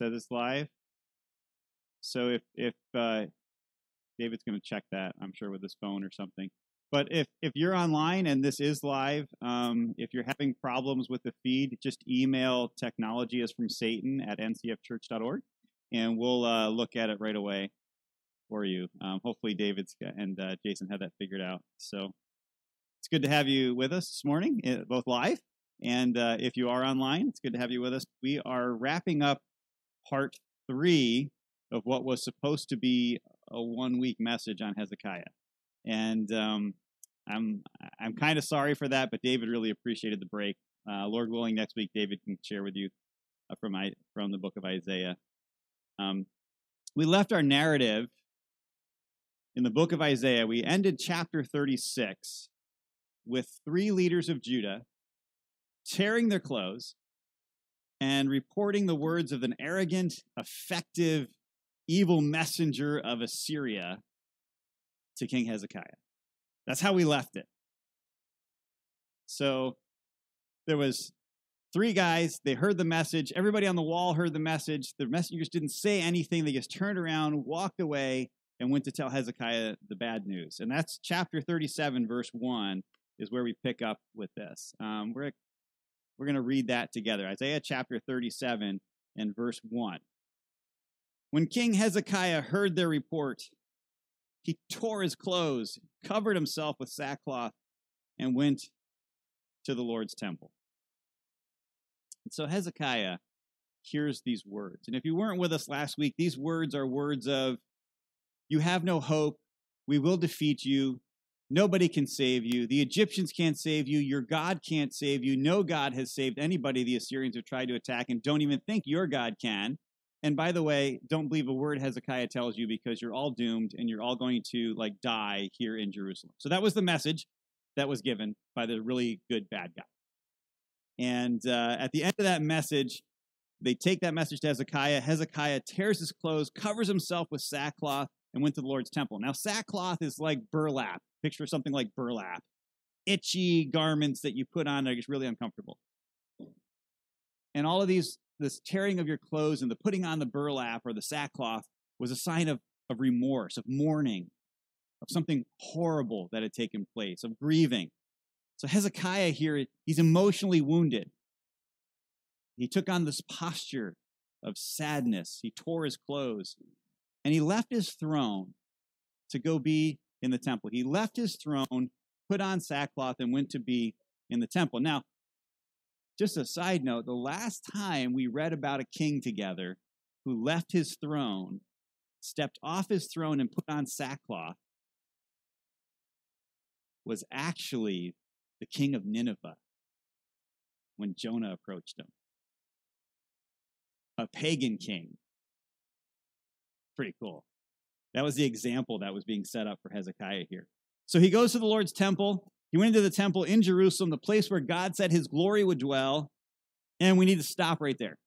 says it's live. So if David's going to check that, I'm sure, with his phone or something. But if you're online and this is live, if you're having problems with the feed, just email technologyisfromsatan@ncfchurch.org, and we'll look at it right away for you. Hopefully David's and Jason have that figured out. So it's good to have you with us this morning, both live, and if you are online, it's good to have you with us. We are wrapping up part 3 of what was supposed to be a one-week message on Hezekiah. And I'm kind of sorry for that, but David really appreciated the break. Lord willing, next week David can share with you from the book of Isaiah. We left our narrative in the book of Isaiah. We ended chapter 36 with 3 leaders of Judah tearing their clothes and reporting the words of an arrogant, effective, evil messenger of Assyria to King Hezekiah. That's how we left it. So there was 3 guys. They heard the message. Everybody on the wall heard the message. The messengers didn't say anything. They just turned around, walked away, and went to tell Hezekiah the bad news. And that's chapter 37, verse 1, is where we pick up with this. We're going to read that together. Isaiah chapter 37 and verse 1. When King Hezekiah heard their report, he tore his clothes, covered himself with sackcloth, and went to the Lord's temple. And so Hezekiah hears these words. And if you weren't with us last week, these words are words of, you have no hope, we will defeat you, nobody can save you, the Egyptians can't save you, your God can't save you, no God has saved anybody the Assyrians have tried to attack, and don't even think your God can. And by the way, don't believe a word Hezekiah tells you, because you're all doomed and you're all going to die here in Jerusalem. So that was the message that was given by the really good bad guy. And at the end of that message, they take that message to Hezekiah. Hezekiah tears his clothes, covers himself with sackcloth, and went to the Lord's temple. Now, sackcloth is like burlap. Picture something like burlap. Itchy garments that you put on that are just really uncomfortable. And all of these, this tearing of your clothes and the putting on the burlap or the sackcloth was a sign of remorse, of mourning, of something horrible that had taken place, of grieving. So Hezekiah here, he's emotionally wounded. He took on this posture of sadness. He tore his clothes, and he left his throne to go be in the temple. He left his throne, put on sackcloth, and went to be in the temple. Now, just a side note, the last time we read about a king together who left his throne, stepped off his throne, and put on sackcloth was actually the king of Nineveh when Jonah approached him. A pagan king. Pretty cool. That was the example that was being set up for Hezekiah here. So he goes to the Lord's temple. He went into the temple in Jerusalem, the place where God said his glory would dwell, and we need to stop right there.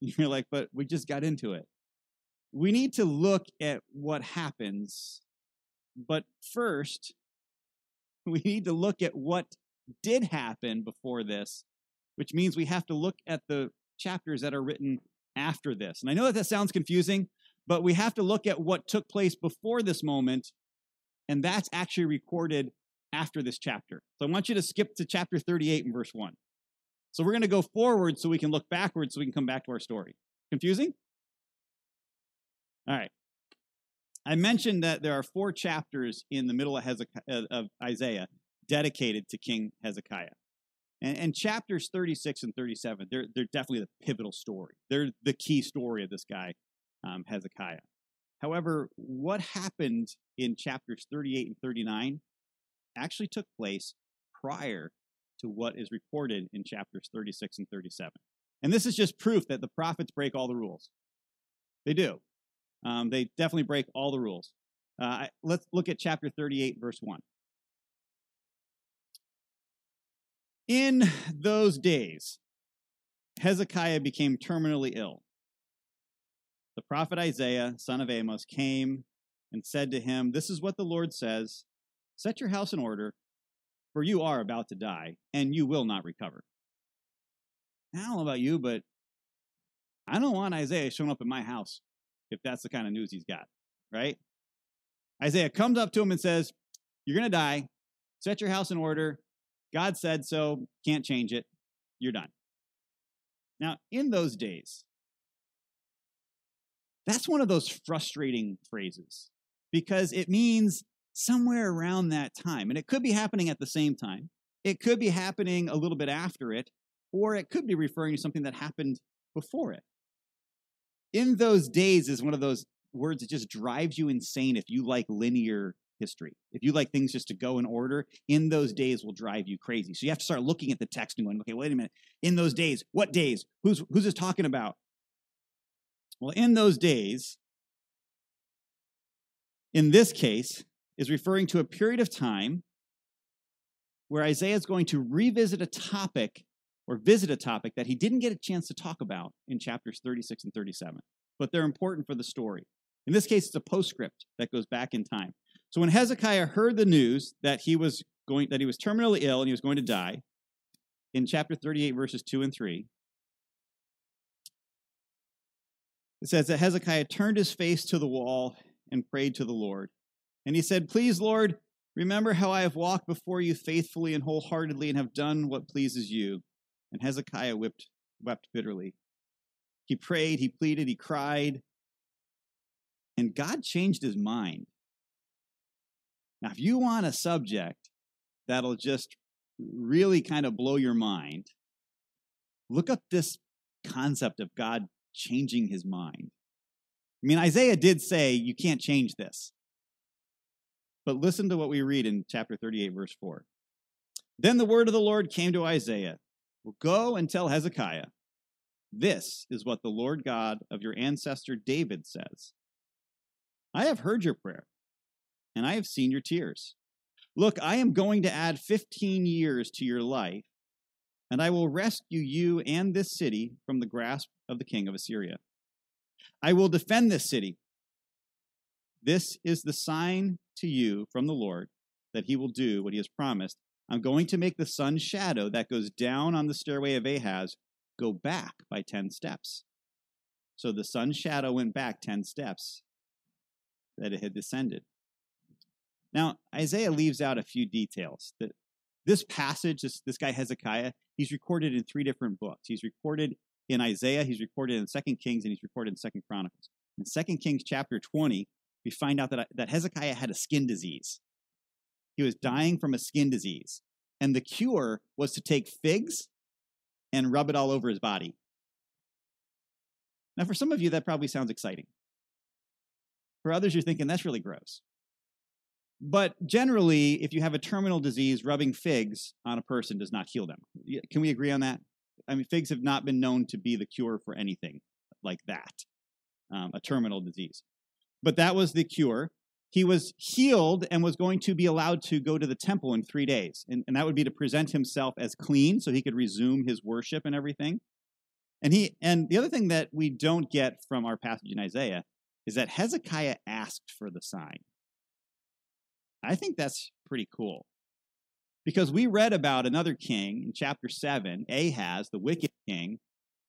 You're like, but we just got into it. We need to look at what happens, but first, we need to look at what did happen before this, which means we have to look at the chapters that are written after this. And I know that sounds confusing, but we have to look at what took place before this moment, and that's actually recorded after this chapter. So I want you to skip to chapter 38 and verse 1. So we're going to go forward so we can look backwards so we can come back to our story. Confusing? All right. I mentioned that there are 4 chapters in the middle of Isaiah dedicated to King Hezekiah. And chapters 36 and 37, they're definitely the pivotal story. They're the key story of this guy, Hezekiah. However, what happened in chapters 38 and 39 actually took place prior to what is recorded in chapters 36 and 37. And this is just proof that the prophets break all the rules. They do. They definitely break all the rules. Let's look at chapter 38, verse 1. In those days, Hezekiah became terminally ill. The prophet Isaiah, son of Amos, came and said to him, "This is what the Lord says, set your house in order, for you are about to die, and you will not recover." I don't know about you, but I don't want Isaiah showing up at my house if that's the kind of news he's got, right? Isaiah comes up to him and says, you're going to die. Set your house in order. God said so. Can't change it. You're done. Now, in those days, that's one of those frustrating phrases because it means somewhere around that time. And it could be happening at the same time. It could be happening a little bit after it, or it could be referring to something that happened before it. In those days is one of those words that just drives you insane if you like linear history. If you like things just to go in order, in those days will drive you crazy. So you have to start looking at the text and going, okay, wait a minute. In those days, what days? Who's this talking about? Well, in those days, in this case, is referring to a period of time where Isaiah is going to revisit a topic or visit a topic that he didn't get a chance to talk about in chapters 36 and 37, but they're important for the story. In this case, it's a postscript that goes back in time. So when Hezekiah heard the news that he was terminally ill and he was going to die, in chapter 38, verses 2 and 3, it says that Hezekiah turned his face to the wall and prayed to the Lord. And he said, please, Lord, remember how I have walked before you faithfully and wholeheartedly and have done what pleases you. And Hezekiah wept bitterly. He prayed, he pleaded, he cried. And God changed his mind. Now, if you want a subject that'll just really kind of blow your mind, look up this concept of God changing his mind. I mean, Isaiah did say, you can't change this. But listen to what we read in chapter 38, verse 4. Then the word of the Lord came to Isaiah. Well, go and tell Hezekiah, this is what the Lord God of your ancestor David says. I have heard your prayer, and I have seen your tears. Look, I am going to add 15 years to your life, and I will rescue you and this city from the grasp of the king of Assyria. I will defend this city. This is the sign to you from the Lord that he will do what he has promised. I'm going to make the sun's shadow that goes down on the stairway of Ahaz go back by 10 steps. So the sun's shadow went back 10 steps that it had descended. Now, Isaiah leaves out a few details. This passage, this guy Hezekiah, he's recorded in three different books. He's recorded in Isaiah, he's recorded in 2 Kings, and he's recorded in 2 Chronicles. In 2 Kings chapter 20, we find out that Hezekiah had a skin disease. He was dying from a skin disease. And the cure was to take figs and rub it all over his body. Now, for some of you, that probably sounds exciting. For others, you're thinking, that's really gross. But generally, if you have a terminal disease, rubbing figs on a person does not heal them. Can we agree on that? I mean, figs have not been known to be the cure for anything like that, a terminal disease. But that was the cure. He was healed and was going to be allowed to go to the temple in 3 days. And that would be to present himself as clean so he could resume his worship and everything. And the other thing that we don't get from our passage in Isaiah is that Hezekiah asked for the sign. I think that's pretty cool because we read about another king in chapter 7, Ahaz, the wicked king,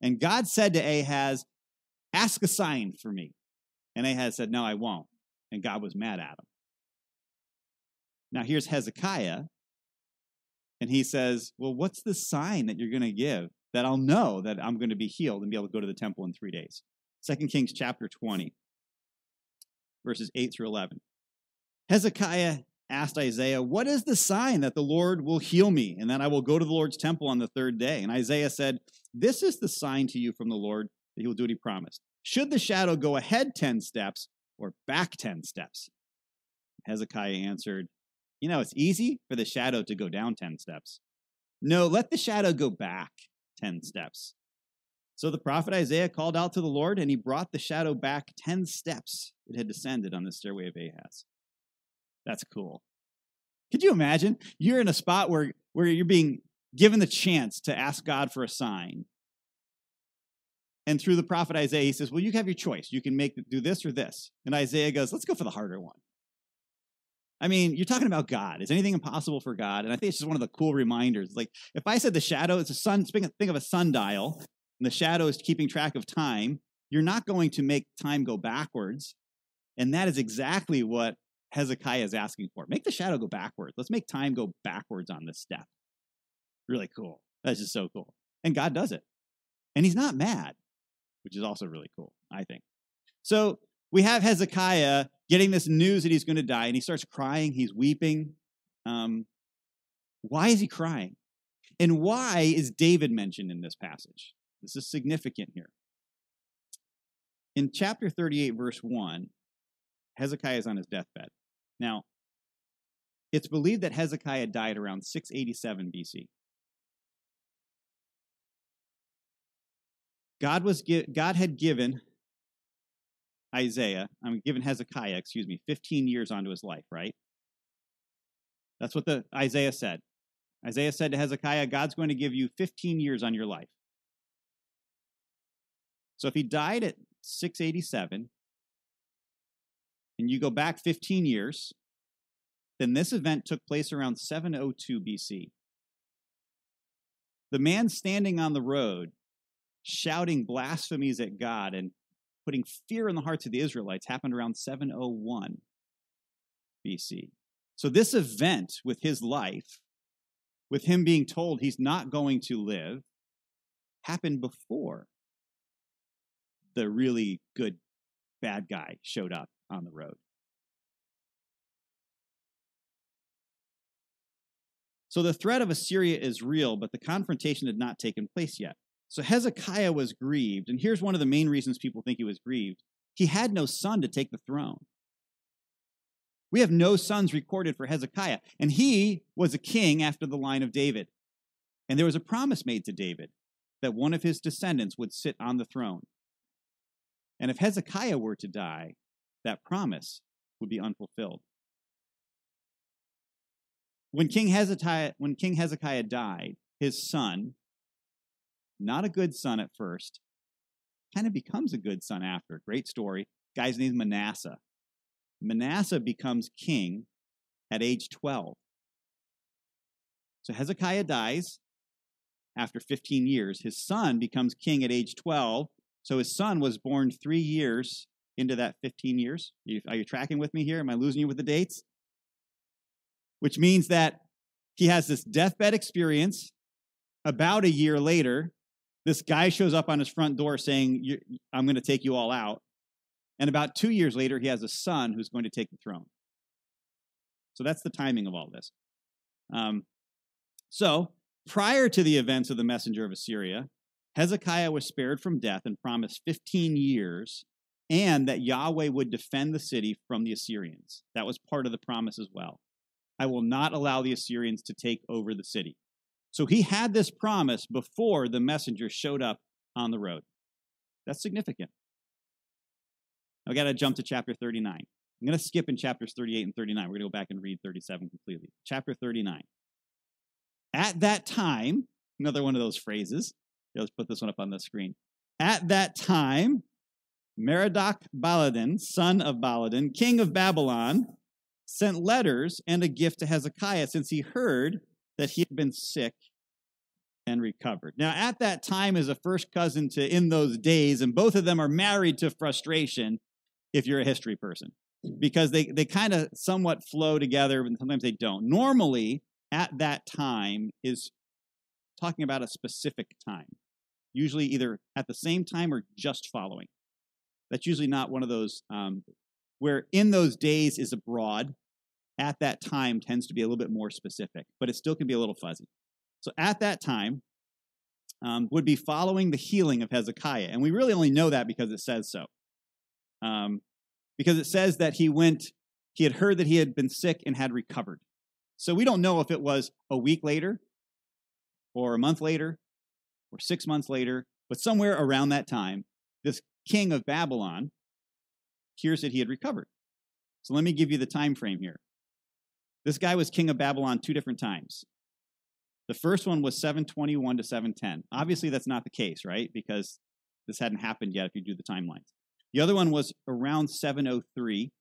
and God said to Ahaz, ask a sign for me. And Ahaz said, no, I won't. And God was mad at him. Now here's Hezekiah, and he says, well, what's the sign that you're going to give that I'll know that I'm going to be healed and be able to go to the temple in 3 days? 2 Kings chapter 20, verses 8 through 11. Hezekiah asked Isaiah, what is the sign that the Lord will heal me and that I will go to the Lord's temple on the third day? And Isaiah said, this is the sign to you from the Lord that he will do what he promised. Should the shadow go ahead 10 steps or back 10 steps? Hezekiah answered, you know, it's easy for the shadow to go down 10 steps. No, let the shadow go back 10 steps. So the prophet Isaiah called out to the Lord, and he brought the shadow back 10 steps. It had descended on the stairway of Ahaz. That's cool. Could you imagine? You're in a spot where you're being given the chance to ask God for a sign. And through the prophet Isaiah, he says, well, you have your choice. You can do this or this. And Isaiah goes, let's go for the harder one. I mean, you're talking about God. Is anything impossible for God? And I think it's just one of the cool reminders. It's like, if I said the shadow, it's a sun, think of a sundial, and the shadow is keeping track of time, you're not going to make time go backwards. And that is exactly what Hezekiah is asking for. Make the shadow go backwards. Let's make time go backwards on this step. Really cool. That's just so cool. And God does it. And he's not mad, which is also really cool, I think. So we have Hezekiah getting this news that he's going to die, and he starts crying. He's weeping. Why is he crying? And why is David mentioned in this passage? This is significant here. In chapter 38, verse 1, Hezekiah is on his deathbed. Now, it's believed that Hezekiah died around 687 BC. God had given Hezekiah, 15 years onto his life, right? That's what Isaiah said. Isaiah said to Hezekiah, God's going to give you 15 years on your life. So if he died at 687, and you go back 15 years, then this event took place around 702 BC. The man standing on the road, shouting blasphemies at God and putting fear in the hearts of the Israelites, happened around 701 BC. So this event with his life, with him being told he's not going to live, happened before the really good bad guy showed up on the road. So the threat of Assyria is real, but the confrontation had not taken place yet. So Hezekiah was grieved, and here's one of the main reasons people think he was grieved. He had no son to take the throne. We have no sons recorded for Hezekiah, and he was a king after the line of David. And there was a promise made to David that one of his descendants would sit on the throne. And if Hezekiah were to die, that promise would be unfulfilled. When King Hezekiah died, his son, not a good son at first, kind of becomes a good son after. Great story. Guy's name is Manasseh. Manasseh becomes king at age 12. So Hezekiah dies after 15 years. His son becomes king at age 12. So his son was born 3 years into that 15 years. Are you tracking with me here? Am I losing you with the dates? Which means that he has this deathbed experience. About a year later, this guy shows up on his front door saying, I'm going to take you all out. And about 2 years later, he has a son who's going to take the throne. So that's the timing of all this. So prior to the events of the messenger of Assyria, Hezekiah was spared from death and promised 15 years and that Yahweh would defend the city from the Assyrians. That was part of the promise as well. I will not allow the Assyrians to take over the city. So he had this promise before the messenger showed up on the road. That's significant. I've got to jump to chapter 39. I'm going to skip in chapters 38 and 39. We're going to go back and read 37 completely. Chapter 39. At that time, another one of those phrases. Let's put this one up on the screen. At that time, Merodach Baladan, son of Baladan, king of Babylon, sent letters and a gift to Hezekiah since he heard that he had been sick and recovered. Now, at that time is a first cousin to in those days, and both of them are married to frustration if you're a history person, because they kind of somewhat flow together, and sometimes they don't. Normally, at that time is talking about a specific time, usually either at the same time or just following. That's usually not one of those where in those days is abroad. At that time tends to be a little bit more specific, but it still can be a little fuzzy. So at that time would be following the healing of Hezekiah. And we really only know that because it says so. Because it says that he had heard that he had been sick and had recovered. So we don't know if it was a week later or a month later or 6 months later, but somewhere around that time, this king of Babylon hears that he had recovered. So let me give you the time frame here. This guy was king of Babylon 2 different times. The first one was 721 to 710. Obviously, that's not the case, right? Because this hadn't happened yet if you do the timelines. The other one was around 703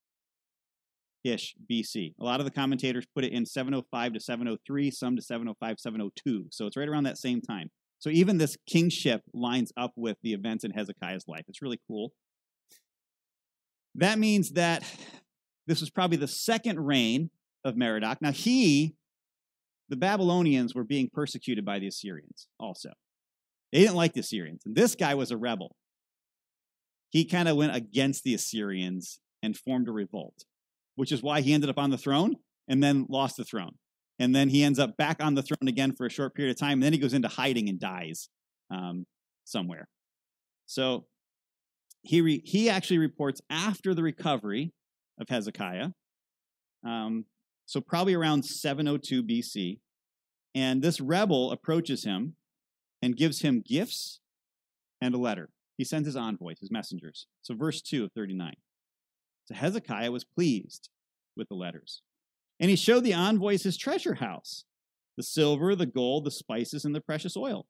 ish BC. A lot of the commentators put it in 705 to 703, some to 705, 702. So it's right around that same time. So even this kingship lines up with the events in Hezekiah's life. It's really cool. That means that this was probably the second reign of Merodach. Now the Babylonians were being persecuted by the Assyrians also. They didn't like the Assyrians. And this guy was a rebel. He kind of went against the Assyrians and formed a revolt, which is why he ended up on the throne and then lost the throne. And then he ends up back on the throne again for a short period of time. And then he goes into hiding and dies somewhere. So he actually reports after the recovery of Hezekiah. So probably around 702 BC. And this rebel approaches him and gives him gifts and a letter. He sends his envoys, his messengers. So verse 2 of 39. So Hezekiah was pleased with the letters. And he showed the envoys his treasure house, the silver, the gold, the spices, and the precious oil,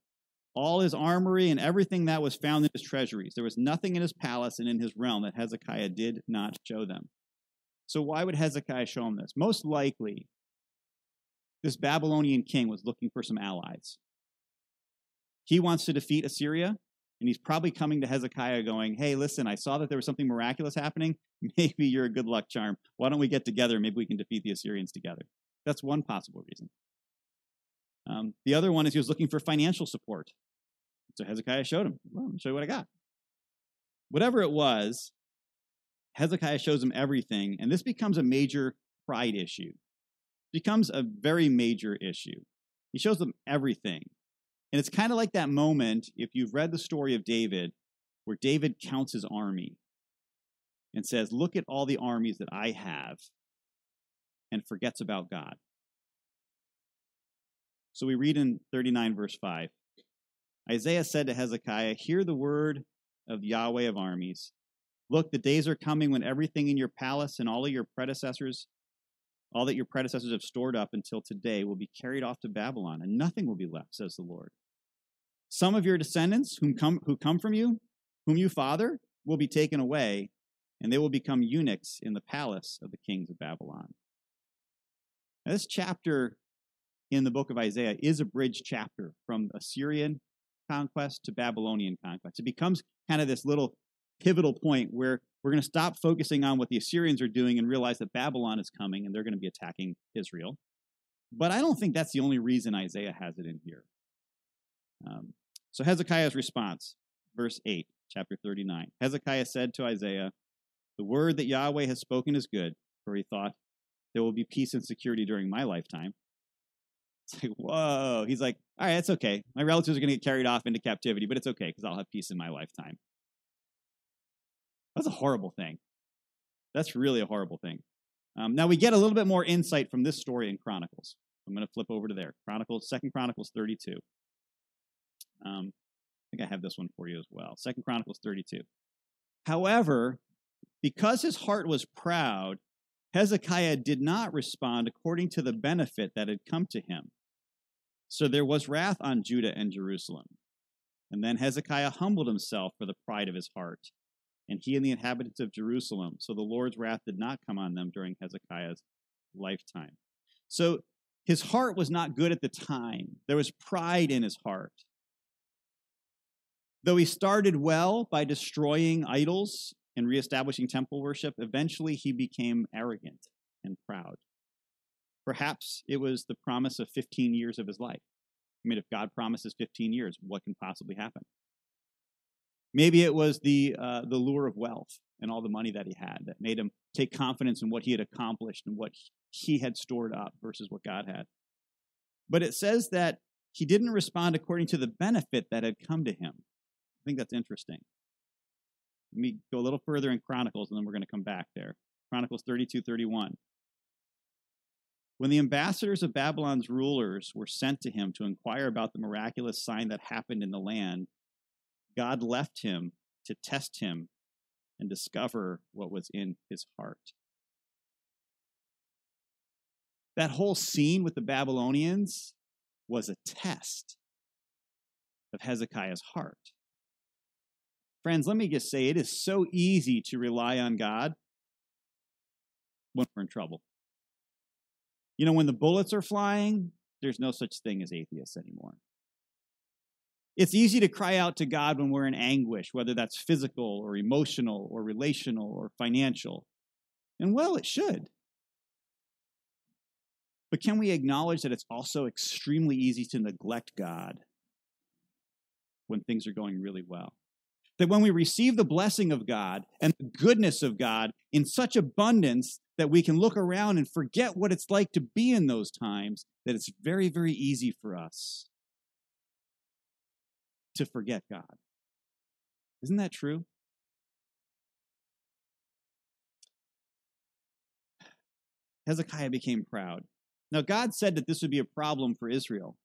all his armory and everything that was found in his treasuries. There was nothing in his palace and in his realm that Hezekiah did not show them. So why would Hezekiah show him this? Most likely, this Babylonian king was looking for some allies. He wants to defeat Assyria, and he's probably coming to Hezekiah going, hey, listen, I saw that there was something miraculous happening. Maybe you're a good luck charm. Why don't we get together? Maybe we can defeat the Assyrians together. That's one possible reason. The other one is he was looking for financial support. So Hezekiah showed him, well, let me show you what I got. Whatever it was, Hezekiah shows him everything, and this becomes a major pride issue. It becomes a very major issue. He shows them everything. And it's kind of like that moment, if you've read the story of David, where David counts his army and says, look at all the armies that I have, and forgets about God. So we read in 39 verse 5, Isaiah said to Hezekiah, hear the word of Yahweh of armies. Look, the days are coming when everything in your palace and all that your predecessors have stored up until today will be carried off to Babylon, and nothing will be left, says the Lord. Some of your descendants who come from you, whom you father, will be taken away, and they will become eunuchs in the palace of the kings of Babylon. Now, this chapter in the book of Isaiah is a bridge chapter from Assyrian conquest to Babylonian conquest. It becomes kind of this little pivotal point where we're going to stop focusing on what the Assyrians are doing and realize that Babylon is coming and they're going to be attacking Israel. But I don't think that's the only reason Isaiah has it in here. So Hezekiah's response, verse 8, chapter 39. Hezekiah said to Isaiah, the word that Yahweh has spoken is good, for he thought, there will be peace and security during my lifetime. It's like, whoa. He's like, all right, it's okay. My relatives are going to get carried off into captivity, but it's okay because I'll have peace in my lifetime. That's a horrible thing. That's really a horrible thing. Now, we get a little bit more insight from this story in Chronicles. I'm going to flip over to there. Chronicles, 2 Chronicles 32. I think I have this one for you as well. 2 Chronicles 32. However, because his heart was proud, Hezekiah did not respond according to the benefit that had come to him. So there was wrath on Judah and Jerusalem. And then Hezekiah humbled himself for the pride of his heart, and he and the inhabitants of Jerusalem. So the Lord's wrath did not come on them during Hezekiah's lifetime. So his heart was not good at the time. There was pride in his heart. Though he started well by destroying idols and reestablishing temple worship, eventually he became arrogant and proud. Perhaps it was the promise of 15 years of his life. I mean, if God promises 15 years, what can possibly happen? Maybe it was the lure of wealth and all the money that he had that made him take confidence in what he had accomplished and what he had stored up versus what God had. But it says that he didn't respond according to the benefit that had come to him. I think that's interesting. Let me go a little further in Chronicles, and then we're going to come back there. Chronicles 32, 31. When the ambassadors of Babylon's rulers were sent to him to inquire about the miraculous sign that happened in the land, God left him to test him and discover what was in his heart. That whole scene with the Babylonians was a test of Hezekiah's heart. Friends, let me just say, it is so easy to rely on God when we're in trouble. You know, when the bullets are flying, there's no such thing as atheists anymore. It's easy to cry out to God when we're in anguish, whether that's physical or emotional or relational or financial. And well, it should. But can we acknowledge that it's also extremely easy to neglect God when things are going really well? That when we receive the blessing of God and the goodness of God in such abundance that we can look around and forget what it's like to be in those times, that it's very, very easy for us to forget God. Isn't that true? Hezekiah became proud. Now, God said that this would be a problem for Israel.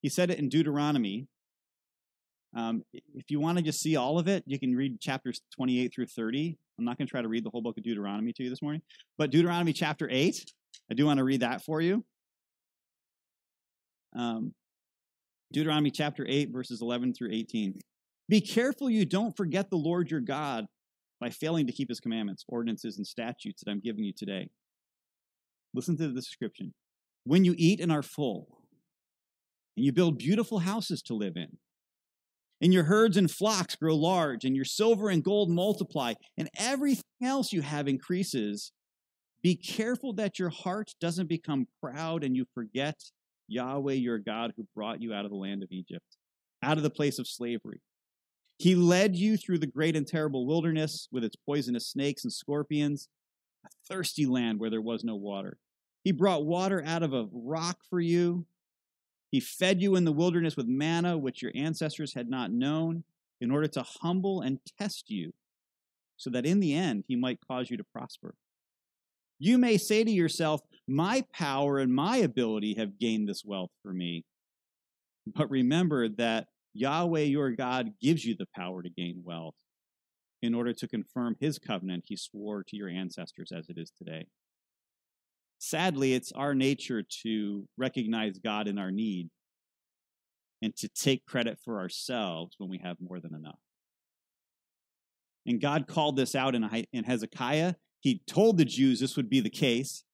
He said it in Deuteronomy. If you want to just see all of it, you can read chapters 28 through 30. I'm not going to try to read the whole book of Deuteronomy to you this morning. But Deuteronomy chapter 8, I do want to read that for you. Deuteronomy chapter 8, verses 11 through 18. Be careful you don't forget the Lord your God by failing to keep his commandments, ordinances, and statutes that I'm giving you today. Listen to the description. When you eat and are full, and you build beautiful houses to live in, and your herds and flocks grow large, and your silver and gold multiply, and everything else you have increases, be careful that your heart doesn't become proud and you forget Yahweh your God who brought you out of the land of Egypt, out of the place of slavery. He led you through the great and terrible wilderness with its poisonous snakes and scorpions, a thirsty land where there was no water. He brought water out of a rock for you. He fed you in the wilderness with manna, which your ancestors had not known, in order to humble and test you, so that in the end he might cause you to prosper. You may say to yourself, my power and my ability have gained this wealth for me. But remember that Yahweh your God gives you the power to gain wealth, in order to confirm his covenant he swore to your ancestors as it is today. Sadly, it's our nature to recognize God in our need and to take credit for ourselves when we have more than enough. And God called this out in Hezekiah. He told the Jews this would be the case.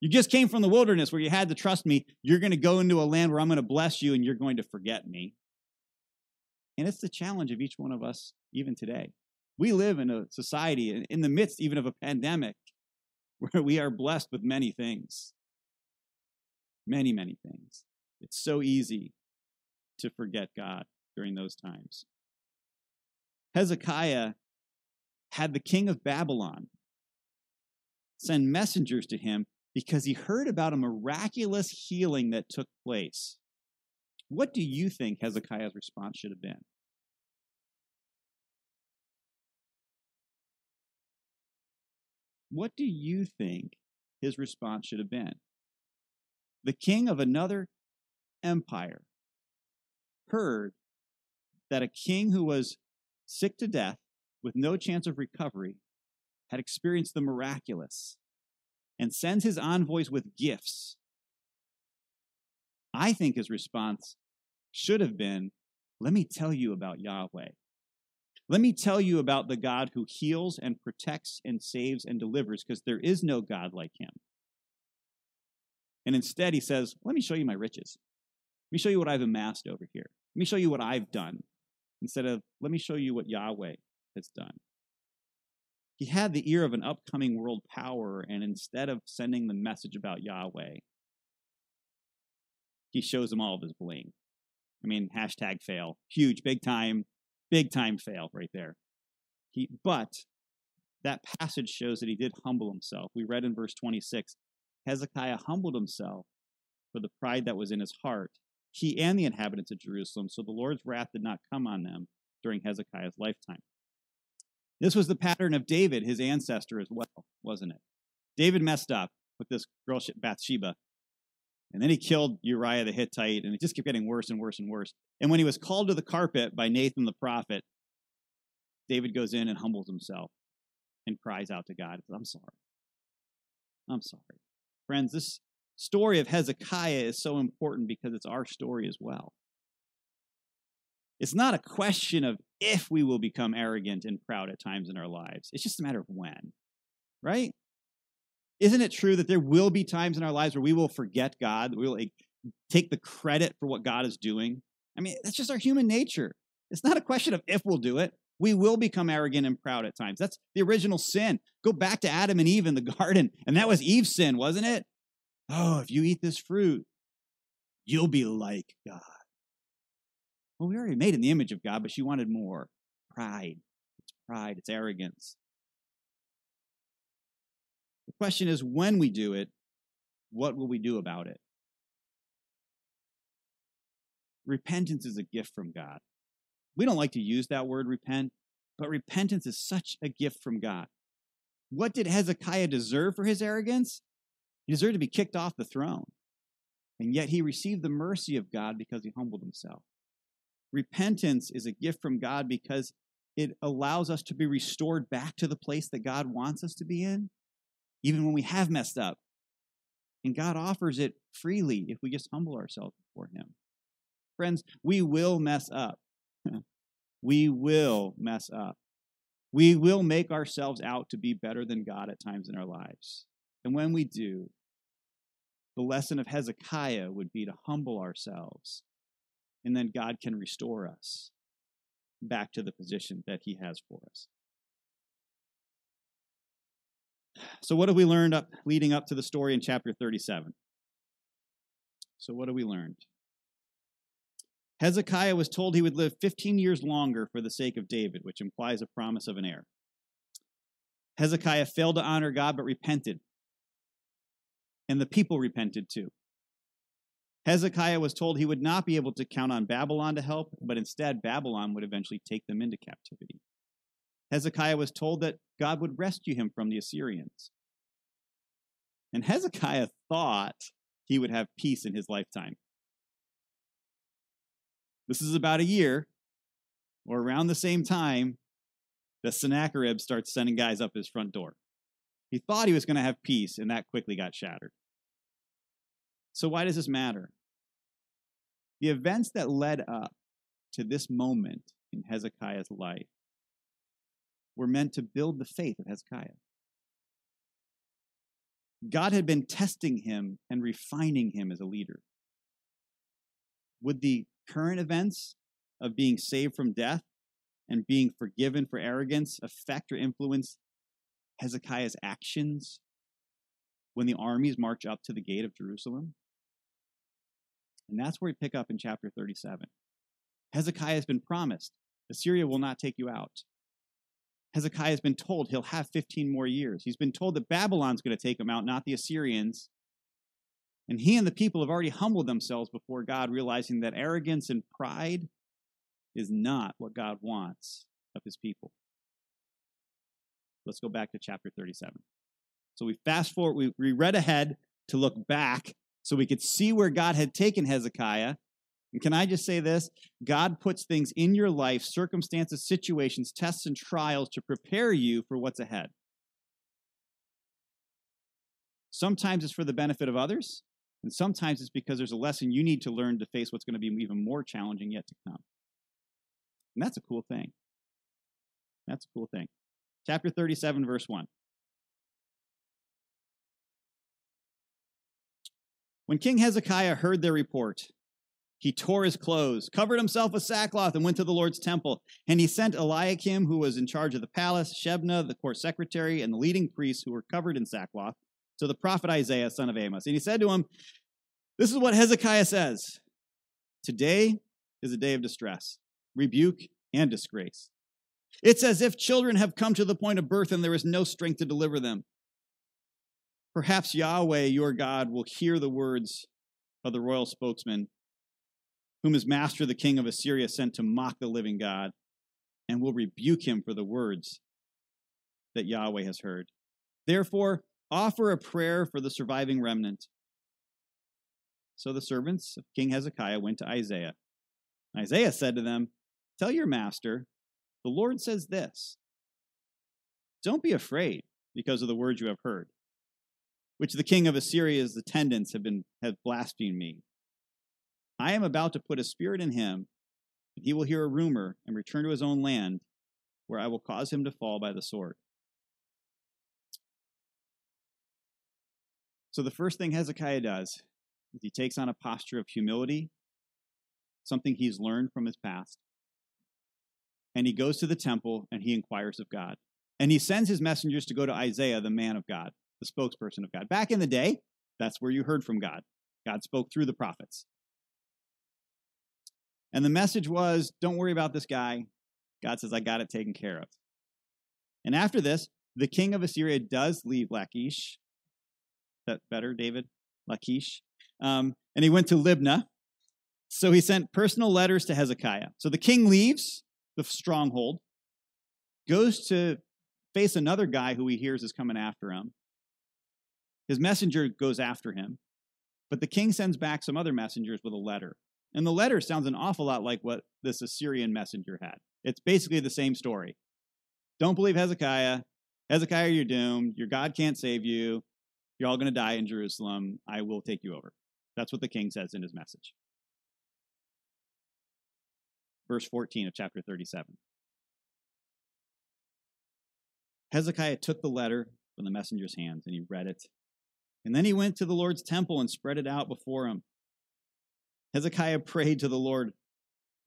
You just came from the wilderness where you had to trust me. You're going to go into a land where I'm going to bless you and you're going to forget me. And it's the challenge of each one of us, even today. We live in a society, in the midst even of a pandemic, where we are blessed with many things. Many, many things. It's so easy to forget God during those times. Hezekiah had the king of Babylon send messengers to him because he heard about a miraculous healing that took place. What do you think Hezekiah's response should have been? What do you think his response should have been? The king of another empire heard that a king who was sick to death with no chance of recovery had experienced the miraculous and sends his envoys with gifts. I think his response should have been, let me tell you about Yahweh. Let me tell you about the God who heals and protects and saves and delivers, because there is no God like him. And instead he says, let me show you my riches. Let me show you what I've amassed over here. Let me show you what I've done. Instead of, let me show you what Yahweh has done. He had the ear of an upcoming world power, and instead of sending the message about Yahweh, he shows them all of his bling. I mean, hashtag fail. Huge, big time. Big time fail right there. But that passage shows that he did humble himself. We read in verse 26, Hezekiah humbled himself for the pride that was in his heart, he and the inhabitants of Jerusalem, so the Lord's wrath did not come on them during Hezekiah's lifetime. This was the pattern of David, his ancestor as well, wasn't it? David messed up with this girl Bathsheba. And then he killed Uriah the Hittite, and it just kept getting worse and worse and worse. And when he was called to the carpet by Nathan the prophet, David goes in and humbles himself and cries out to God, I'm sorry. I'm sorry. Friends, this story of Hezekiah is so important because it's our story as well. It's not a question of if we will become arrogant and proud at times in our lives. It's just a matter of when, right? Isn't it true that there will be times in our lives where we will forget God, that we will take the credit for what God is doing? I mean, that's just our human nature. It's not a question of if we'll do it. We will become arrogant and proud at times. That's the original sin. Go back to Adam and Eve in the garden, and that was Eve's sin, wasn't it? Oh, if you eat this fruit, you'll be like God. Well, we already made in the image of God, but she wanted more. Pride. It's arrogance. The question is, when we do it, what will we do about it? Repentance is a gift from God. We don't like to use that word, repent, but repentance is such a gift from God. What did Hezekiah deserve for his arrogance? He deserved to be kicked off the throne. And yet he received the mercy of God because he humbled himself. Repentance is a gift from God because it allows us to be restored back to the place that God wants us to be in, even when we have messed up. And God offers it freely if we just humble ourselves before him. Friends, we will mess up. We will mess up. We will make ourselves out to be better than God at times in our lives. And when we do, the lesson of Hezekiah would be to humble ourselves, and then God can restore us back to the position that he has for us. So what have we learned leading up to the story in chapter 37? So what have we learned? Hezekiah was told he would live 15 years longer for the sake of David, which implies a promise of an heir. Hezekiah failed to honor God, but repented. And the people repented too. Hezekiah was told he would not be able to count on Babylon to help, but instead Babylon would eventually take them into captivity. Hezekiah was told that God would rescue him from the Assyrians. And Hezekiah thought he would have peace in his lifetime. This is about a year, or around the same time, that Sennacherib starts sending guys up his front door. He thought he was going to have peace, and that quickly got shattered. So why does this matter? The events that led up to this moment in Hezekiah's life were meant to build the faith of Hezekiah. God had been testing him and refining him as a leader. Would the current events of being saved from death and being forgiven for arrogance affect or influence Hezekiah's actions when the armies march up to the gate of Jerusalem? And that's where we pick up in chapter 37. Hezekiah has been promised, Assyria will not take you out. Hezekiah has been told he'll have 15 more years. He's been told that Babylon's going to take him out, not the Assyrians. And he and the people have already humbled themselves before God, realizing that arrogance and pride is not what God wants of his people. Let's go back to chapter 37. So we fast forward, we read ahead to look back so we could see where God had taken Hezekiah. And can I just say this? God puts things in your life, circumstances, situations, tests, and trials to prepare you for what's ahead. Sometimes it's for the benefit of others, and sometimes it's because there's a lesson you need to learn to face what's going to be even more challenging yet to come. And that's a cool thing. That's a cool thing. Chapter 37, verse 1. When King Hezekiah heard their report, he tore his clothes, covered himself with sackcloth, and went to the Lord's temple. And he sent Eliakim, who was in charge of the palace, Shebna, the court secretary, and the leading priests who were covered in sackcloth, to the prophet Isaiah, son of Amos. And he said to him, this is what Hezekiah says, today is a day of distress, rebuke, and disgrace. It's as if children have come to the point of birth and there is no strength to deliver them. Perhaps Yahweh, your God, will hear the words of the royal spokesman, whom his master, the king of Assyria, sent to mock the living God, and will rebuke him for the words that Yahweh has heard. Therefore, offer a prayer for the surviving remnant. So the servants of King Hezekiah went to Isaiah. Isaiah said to them, tell your master, the Lord says this, don't be afraid because of the words you have heard, which the king of Assyria's attendants have blasphemed me. I am about to put a spirit in him, and he will hear a rumor and return to his own land, where I will cause him to fall by the sword. So the first thing Hezekiah does is he takes on a posture of humility, something he's learned from his past. And he goes to the temple and he inquires of God. And he sends his messengers to go to Isaiah, the man of God, the spokesperson of God. Back in the day, that's where you heard from God. God spoke through the prophets. And the message was, don't worry about this guy. God says, I got it taken care of. And after this, the king of Assyria does leave Lachish. Is that better, David? Lachish. And he went to Libna. So he sent personal letters to Hezekiah. So the king leaves the stronghold, goes to face another guy who he hears is coming after him. His messenger goes after him. But the king sends back some other messengers with a letter. And the letter sounds an awful lot like what this Assyrian messenger had. It's basically the same story. Don't believe Hezekiah. Hezekiah, you're doomed. Your God can't save you. You're all going to die in Jerusalem. I will take you over. That's what the king says in his message. Verse 14 of chapter 37. Hezekiah took the letter from the messenger's hands and he read it. And then he went to the Lord's temple and spread it out before him. Hezekiah prayed to the Lord,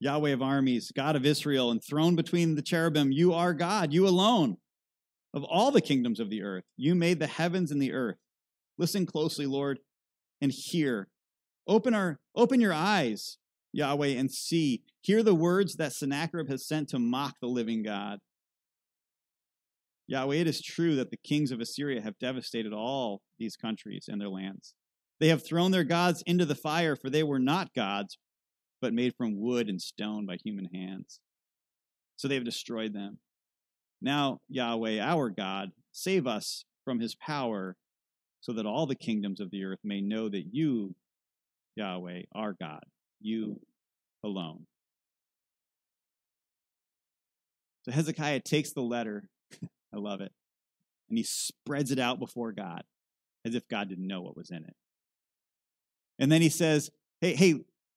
Yahweh of armies, God of Israel, enthroned between the cherubim, you are God, you alone. Of all the kingdoms of the earth, you made the heavens and the earth. Listen closely, Lord, and hear. Open your eyes, Yahweh, and see. Hear the words that Sennacherib has sent to mock the living God. Yahweh, it is true that the kings of Assyria have devastated all these countries and their lands. They have thrown their gods into the fire, for they were not gods, but made from wood and stone by human hands. So they have destroyed them. Now, Yahweh, our God, save us from his power, so that all the kingdoms of the earth may know that you, Yahweh, are God, you alone. So Hezekiah takes the letter, I love it, and he spreads it out before God, as if God didn't know what was in it. And then he says, hey,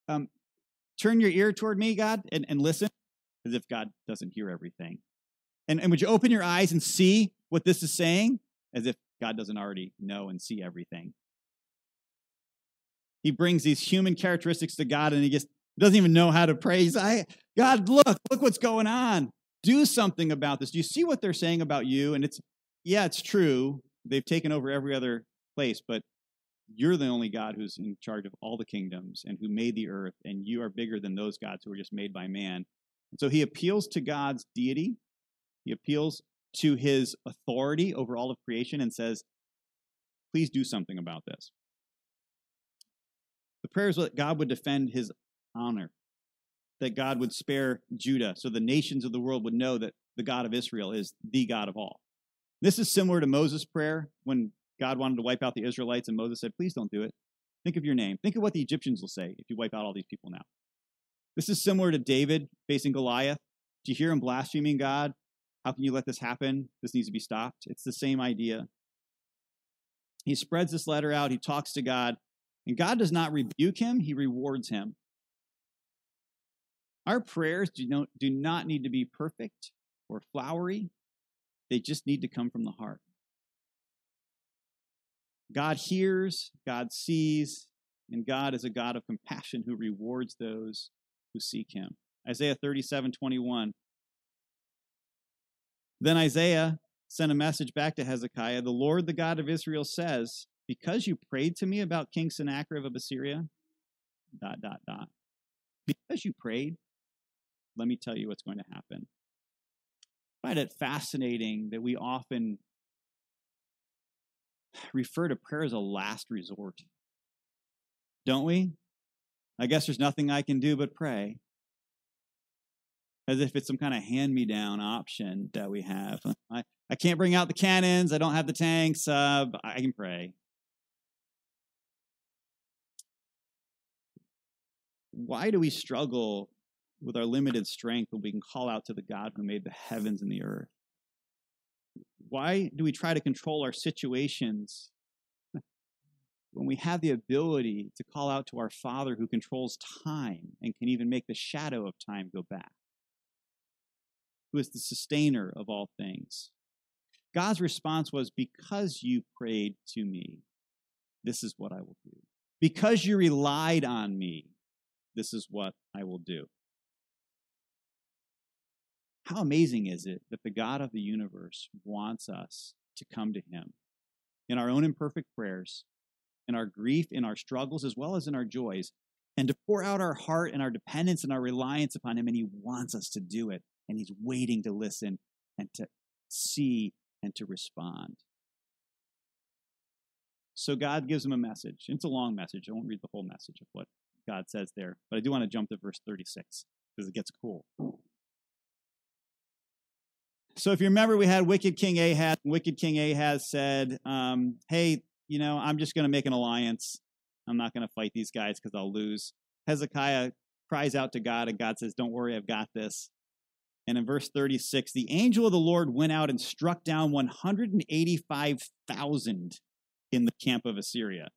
turn your ear toward me, God, and listen, as if God doesn't hear everything. And would you open your eyes and see what this is saying, as if God doesn't already know and see everything. He brings these human characteristics to God, and he just doesn't even know how to pray. He's like, God, look what's going on. Do something about this. Do you see what they're saying about you? And it's true. They've taken over every other place, but you're the only God who's in charge of all the kingdoms and who made the earth, and you are bigger than those gods who are just made by man. And so he appeals to God's deity. He appeals to his authority over all of creation and says, please do something about this. The prayer is that God would defend his honor, that God would spare Judah so the nations of the world would know that the God of Israel is the God of all. This is similar to Moses' prayer when God wanted to wipe out the Israelites, and Moses said, please don't do it. Think of your name. Think of what the Egyptians will say if you wipe out all these people now. This is similar to David facing Goliath. Do you hear him blaspheming God? How can you let this happen? This needs to be stopped. It's the same idea. He spreads this letter out. He talks to God, and God does not rebuke him. He rewards him. Our prayers do not need to be perfect or flowery. They just need to come from the heart. God hears, God sees, and God is a God of compassion who rewards those who seek him. Isaiah 37:21. Then Isaiah sent a message back to Hezekiah. The Lord, the God of Israel, says, because you prayed to me about King Sennacherib of Assyria, ... Because you prayed, let me tell you what's going to happen. I find it fascinating that we often refer to prayer as a last resort, don't we? I guess there's nothing I can do but pray, as if it's some kind of hand-me-down option that we have. I can't bring out the cannons, I don't have the tanks, but I can pray. Why do we struggle with our limited strength when we can call out to the God who made the heavens and the earth? Why do we try to control our situations when we have the ability to call out to our Father who controls time and can even make the shadow of time go back, who is the sustainer of all things? God's response was, because you prayed to me. this is what I will do. Because you relied on me, this is what I will do. How amazing is it that the God of the universe wants us to come to him in our own imperfect prayers, in our grief, in our struggles, as well as in our joys, and to pour out our heart and our dependence and our reliance upon him, and he wants us to do it, and he's waiting to listen and to see and to respond. So God gives him a message. It's a long message. I won't read the whole message of what God says there, but I do want to jump to verse 36 because it gets cool. So if you remember, we had wicked King Ahaz. Wicked King Ahaz said, hey, you know, I'm just going to make an alliance. I'm not going to fight these guys because I'll lose. Hezekiah cries out to God, and God says, don't worry, I've got this. And in verse 36, the angel of the Lord went out and struck down 185,000 in the camp of Assyria.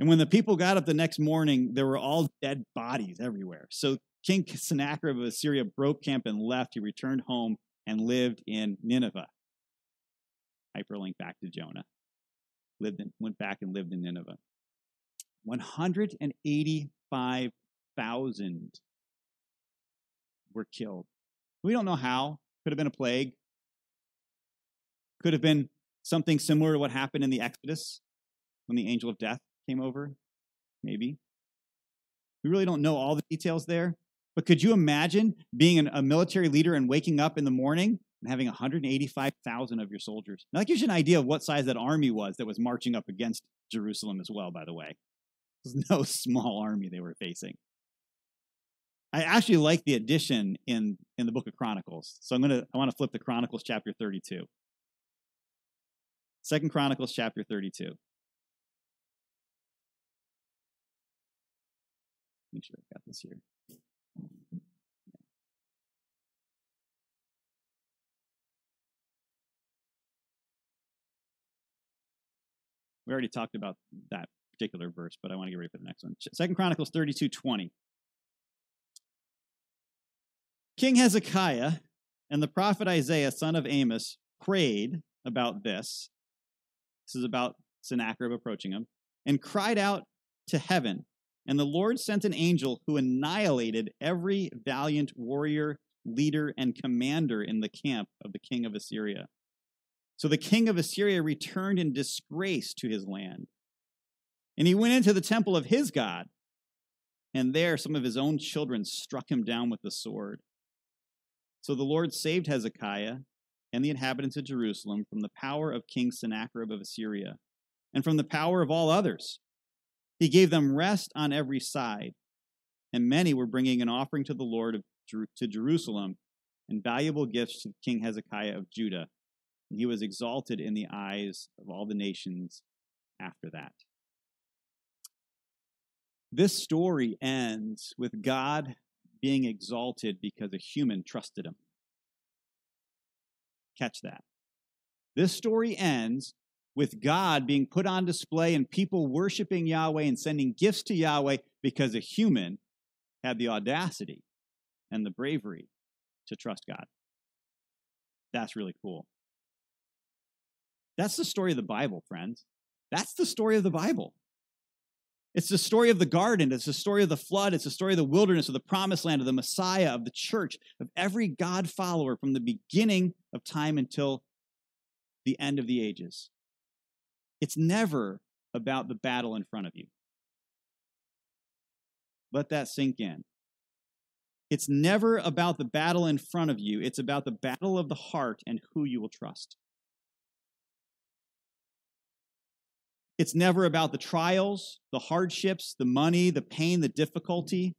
And when the people got up the next morning, there were all dead bodies everywhere. So King Sennacherib of Assyria broke camp and left. He returned home and lived in Nineveh. Hyperlink back to Jonah. Went back and lived in Nineveh. 185,000 were killed. We don't know how. Could have been a plague. Could have been something similar to what happened in the Exodus when the angel of death came over. Maybe. We really don't know all the details there. But could you imagine being a military leader and waking up in the morning and having 185,000 of your soldiers? Now, that gives you an idea of what size that army was that was marching up against Jerusalem as well, by the way. It was no small army they were facing. I actually like the addition in the book of Chronicles. So I want to flip to Chronicles chapter 32. 2 Chronicles chapter 32. Make sure I've got this here. We already talked about that particular verse, but I want to get ready for the next one. 2 Chronicles 32:20. King Hezekiah and the prophet Isaiah, son of Amos, prayed about this. This is about Sennacherib approaching him. And cried out to heaven. And the Lord sent an angel who annihilated every valiant warrior, leader, and commander in the camp of the king of Assyria. So the king of Assyria returned in disgrace to his land. And he went into the temple of his God, and there some of his own children struck him down with the sword. So the Lord saved Hezekiah and the inhabitants of Jerusalem from the power of King Sennacherib of Assyria, and from the power of all others. He gave them rest on every side, and many were bringing an offering to the Lord to Jerusalem, and valuable gifts to King Hezekiah of Judah. And he was exalted in the eyes of all the nations after that. This story ends with God being exalted because a human trusted him. Catch that. This story ends with God being put on display and people worshiping Yahweh and sending gifts to Yahweh because a human had the audacity and the bravery to trust God. That's really cool. That's the story of the Bible, friends. That's the story of the Bible. It's the story of the garden. It's the story of the flood. It's the story of the wilderness, of the promised land, of the Messiah, of the church, of every God follower from the beginning of time until the end of the ages. It's never about the battle in front of you. Let that sink in. It's never about the battle in front of you. It's about the battle of the heart and who you will trust. It's never about the trials, the hardships, the money, the pain, the difficulty.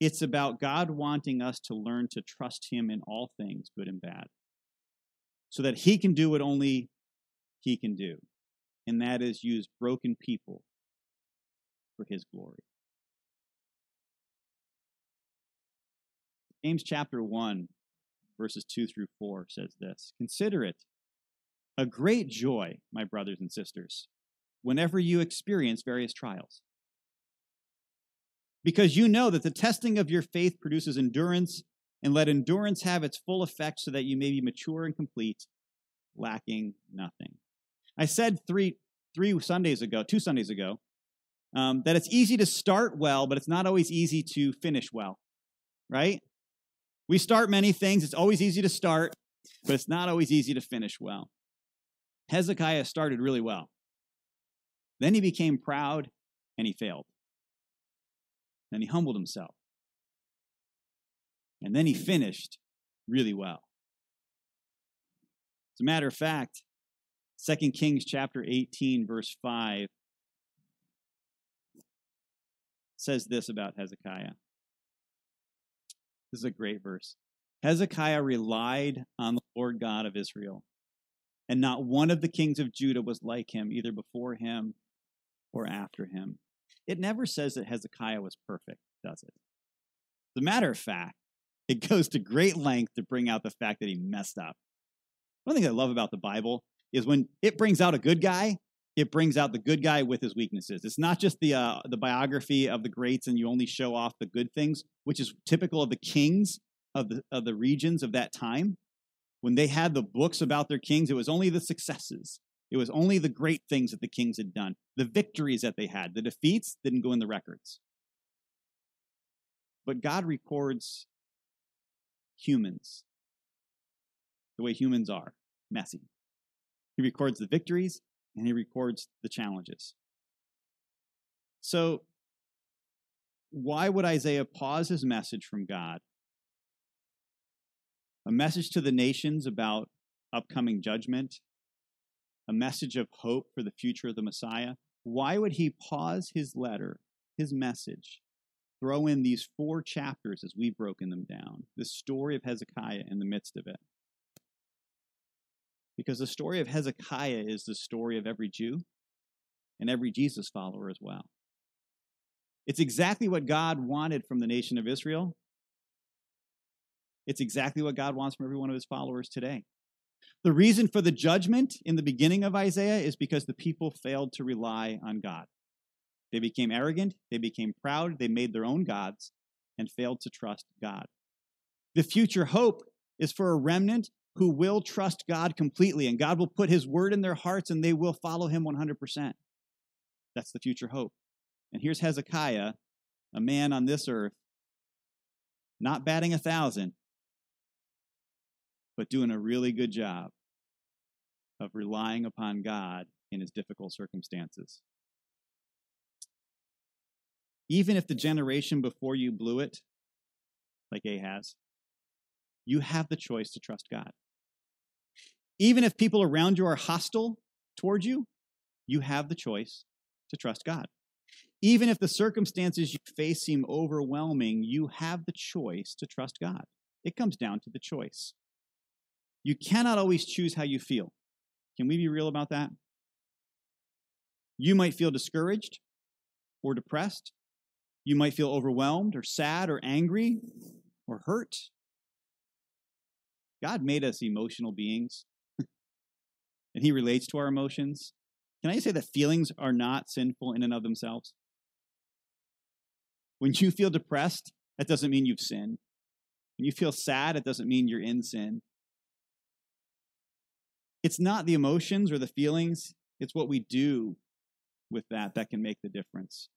It's about God wanting us to learn to trust him in all things, good and bad, so that he can do what only he can do, and that is use broken people for his glory. James chapter 1, verses 2 through 4 says this, "Consider it a great joy, my brothers and sisters, whenever you experience various trials. Because you know that the testing of your faith produces endurance, and let endurance have its full effect so that you may be mature and complete, lacking nothing." I said three 2 Sundays ago, that it's easy to start well, but it's not always easy to finish well, right? We start many things. It's always easy to start, but it's not always easy to finish well. Hezekiah started really well. Then he became proud, and he failed. Then he humbled himself. And then he finished really well. As a matter of fact, 2 Kings chapter 18, verse 5, says this about Hezekiah. This is a great verse. Hezekiah relied on the Lord God of Israel, and not one of the kings of Judah was like him, either before him or after him. It never says that Hezekiah was perfect, does it? As a matter of fact, it goes to great length to bring out the fact that he messed up. One thing I love about the Bible is when it brings out a good guy, it brings out the good guy with his weaknesses. It's not just the biography of the greats and you only show off the good things, which is typical of the kings of the regions of that time. When they had the books about their kings, it was only the successes. It was only the great things that the kings had done, the victories that they had. The defeats didn't go in the records. But God records humans the way humans are, messy. He records the victories, and he records the challenges. So why would Isaiah pause his message from God, a message to the nations about upcoming judgment, a message of hope for the future of the Messiah? Why would he pause his letter, his message, throw in these 4 chapters as we've broken them down, the story of Hezekiah in the midst of it? Because the story of Hezekiah is the story of every Jew and every Jesus follower as well. It's exactly what God wanted from the nation of Israel. It's exactly what God wants from every one of his followers today. The reason for the judgment in the beginning of Isaiah is because the people failed to rely on God. They became arrogant, they became proud, they made their own gods, and failed to trust God. The future hope is for a remnant who will trust God completely, and God will put his word in their hearts, and they will follow him 100%. That's the future hope. And here's Hezekiah, a man on this earth, not batting 1,000, but doing a really good job of relying upon God in his difficult circumstances. Even if the generation before you blew it, like Ahaz, you have the choice to trust God. Even if people around you are hostile towards you, you have the choice to trust God. Even if the circumstances you face seem overwhelming, you have the choice to trust God. It comes down to the choice. You cannot always choose how you feel. Can we be real about that? You might feel discouraged or depressed. You might feel overwhelmed or sad or angry or hurt. God made us emotional beings, and he relates to our emotions. Can I say that feelings are not sinful in and of themselves? When you feel depressed, that doesn't mean you've sinned. When you feel sad, it doesn't mean you're in sin. It's not the emotions or the feelings, it's what we do with that that can make the difference.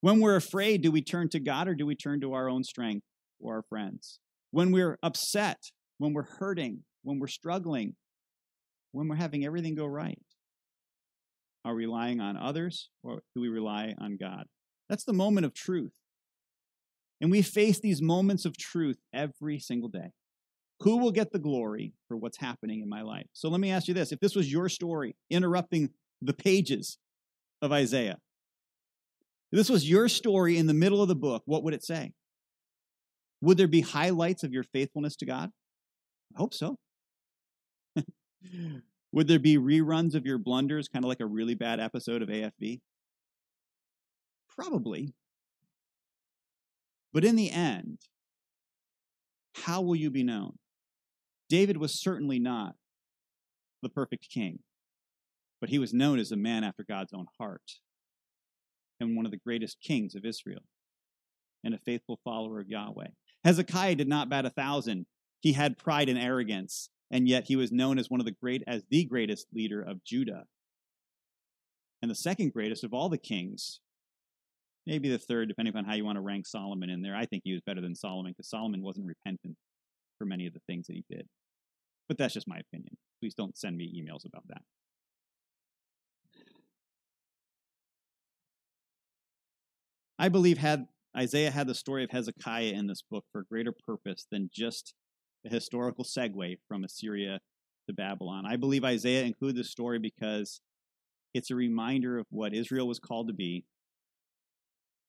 When we're afraid, do we turn to God or do we turn to our own strength or our friends? When we're upset, when we're hurting, when we're struggling, when we're having everything go right, are we relying on others or do we rely on God? That's the moment of truth. And we face these moments of truth every single day. Who will get the glory for what's happening in my life? So let me ask you this. If this was your story, interrupting the pages of Isaiah, if this was your story in the middle of the book, what would it say? Would there be highlights of your faithfulness to God? I hope so. Would there be reruns of your blunders, kind of like a really bad episode of AFV? Probably. But in the end, how will you be known? David was certainly not the perfect king, but he was known as a man after God's own heart and one of the greatest kings of Israel and a faithful follower of Yahweh. Hezekiah did not bat 1,000. He had pride and arrogance, and yet he was known as the greatest leader of Judah. and the second greatest of all the kings. Maybe the third, depending upon how you want to rank Solomon in there. I think he was better than Solomon because Solomon wasn't repentant for many of the things that he did. But that's just my opinion. Please don't send me emails about that. I believe Isaiah had the story of Hezekiah in this book for a greater purpose than just a historical segue from Assyria to Babylon. I believe Isaiah included this story because it's a reminder of what Israel was called to be,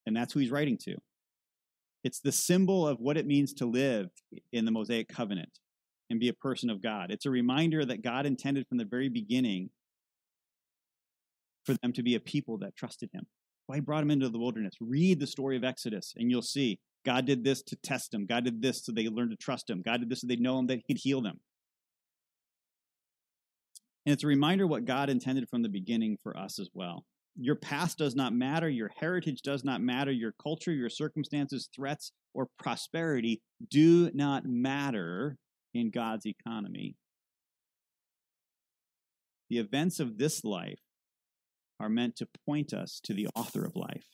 and that's who he's writing to. It's the symbol of what it means to live in the Mosaic Covenant and be a person of God. It's a reminder that God intended from the very beginning for them to be a people that trusted him. Why brought him into the wilderness? Read the story of Exodus, and you'll see God did this to test them. God did this so they learned to trust him. God did this so they'd know him, that he could heal them. And it's a reminder what God intended from the beginning for us as well. Your past does not matter. Your heritage does not matter. Your culture, your circumstances, threats, or prosperity do not matter in God's economy. The events of this life are meant to point us to the author of life.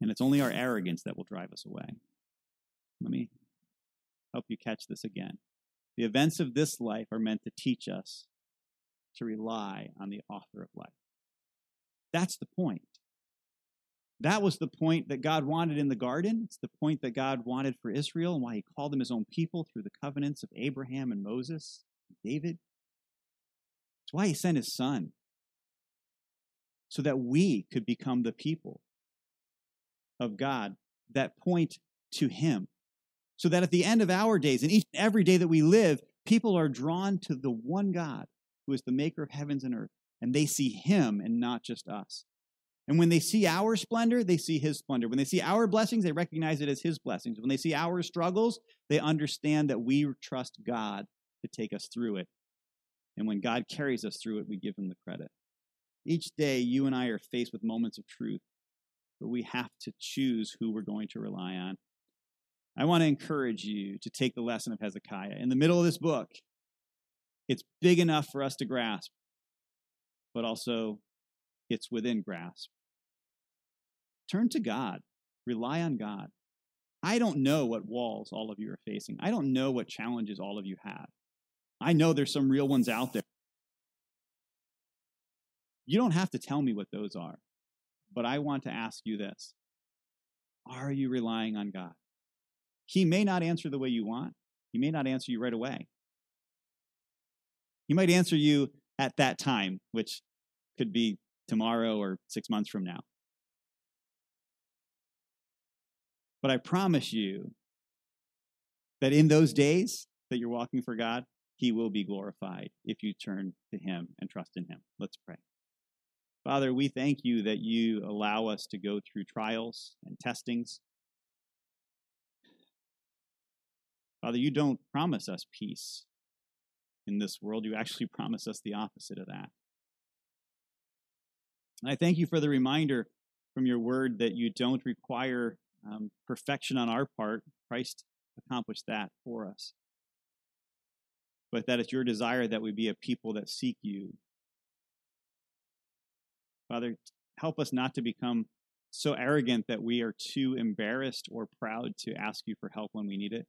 And it's only our arrogance that will drive us away. Let me help you catch this again. The events of this life are meant to teach us to rely on the author of life. That's the point. That was the point that God wanted in the garden. It's the point that God wanted for Israel and why he called them his own people through the covenants of Abraham and Moses and David. It's why he sent his son, so that we could become the people of God that point to him. So that at the end of our days, and each and every day that we live, people are drawn to the one God who is the maker of heavens and earth, and they see him and not just us. And when they see our splendor, they see his splendor. When they see our blessings, they recognize it as his blessings. When they see our struggles, they understand that we trust God to take us through it. And when God carries us through it, we give him the credit. Each day, you and I are faced with moments of truth, but we have to choose who we're going to rely on. I want to encourage you to take the lesson of Hezekiah. In the middle of this book, it's big enough for us to grasp, but also it's within grasp. Turn to God. Rely on God. I don't know what walls all of you are facing. I don't know what challenges all of you have. I know there's some real ones out there. You don't have to tell me what those are, but I want to ask you this. Are you relying on God? He may not answer the way you want. He may not answer you right away. He might answer you at that time, which could be tomorrow or 6 months from now. But I promise you that in those days that you're walking for God, he will be glorified if you turn to him and trust in him. Let's pray. Father, we thank you that you allow us to go through trials and testings. Father, you don't promise us peace in this world. You actually promise us the opposite of that. And I thank you for the reminder from your word that you don't require perfection on our part. Christ accomplished that for us. But that it's your desire that we be a people that seek you. Father, help us not to become so arrogant that we are too embarrassed or proud to ask you for help when we need it.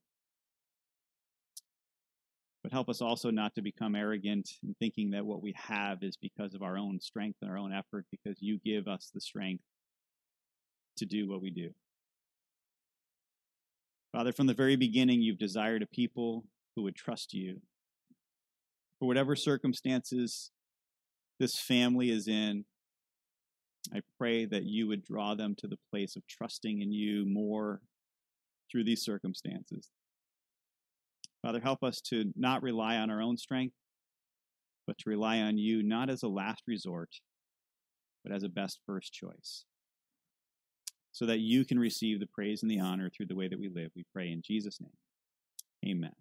But help us also not to become arrogant in thinking that what we have is because of our own strength and our own effort, because you give us the strength to do what we do. Father, from the very beginning, you've desired a people who would trust you. For whatever circumstances this family is in, I pray that you would draw them to the place of trusting in you more through these circumstances. Father, help us to not rely on our own strength, but to rely on you, not as a last resort, but as a best first choice, so that you can receive the praise and the honor through the way that we live. We pray in Jesus' name. Amen.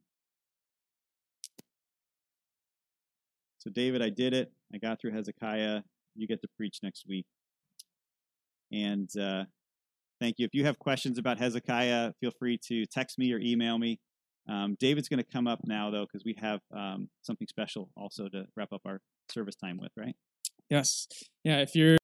So, David, I did it. I got through Hezekiah. You get to preach next week. And thank you. If you have questions about Hezekiah, feel free to text me or email me. David's going to come up now, though, because we have something special also to wrap up our service time with, right? Yes. Yeah, if you're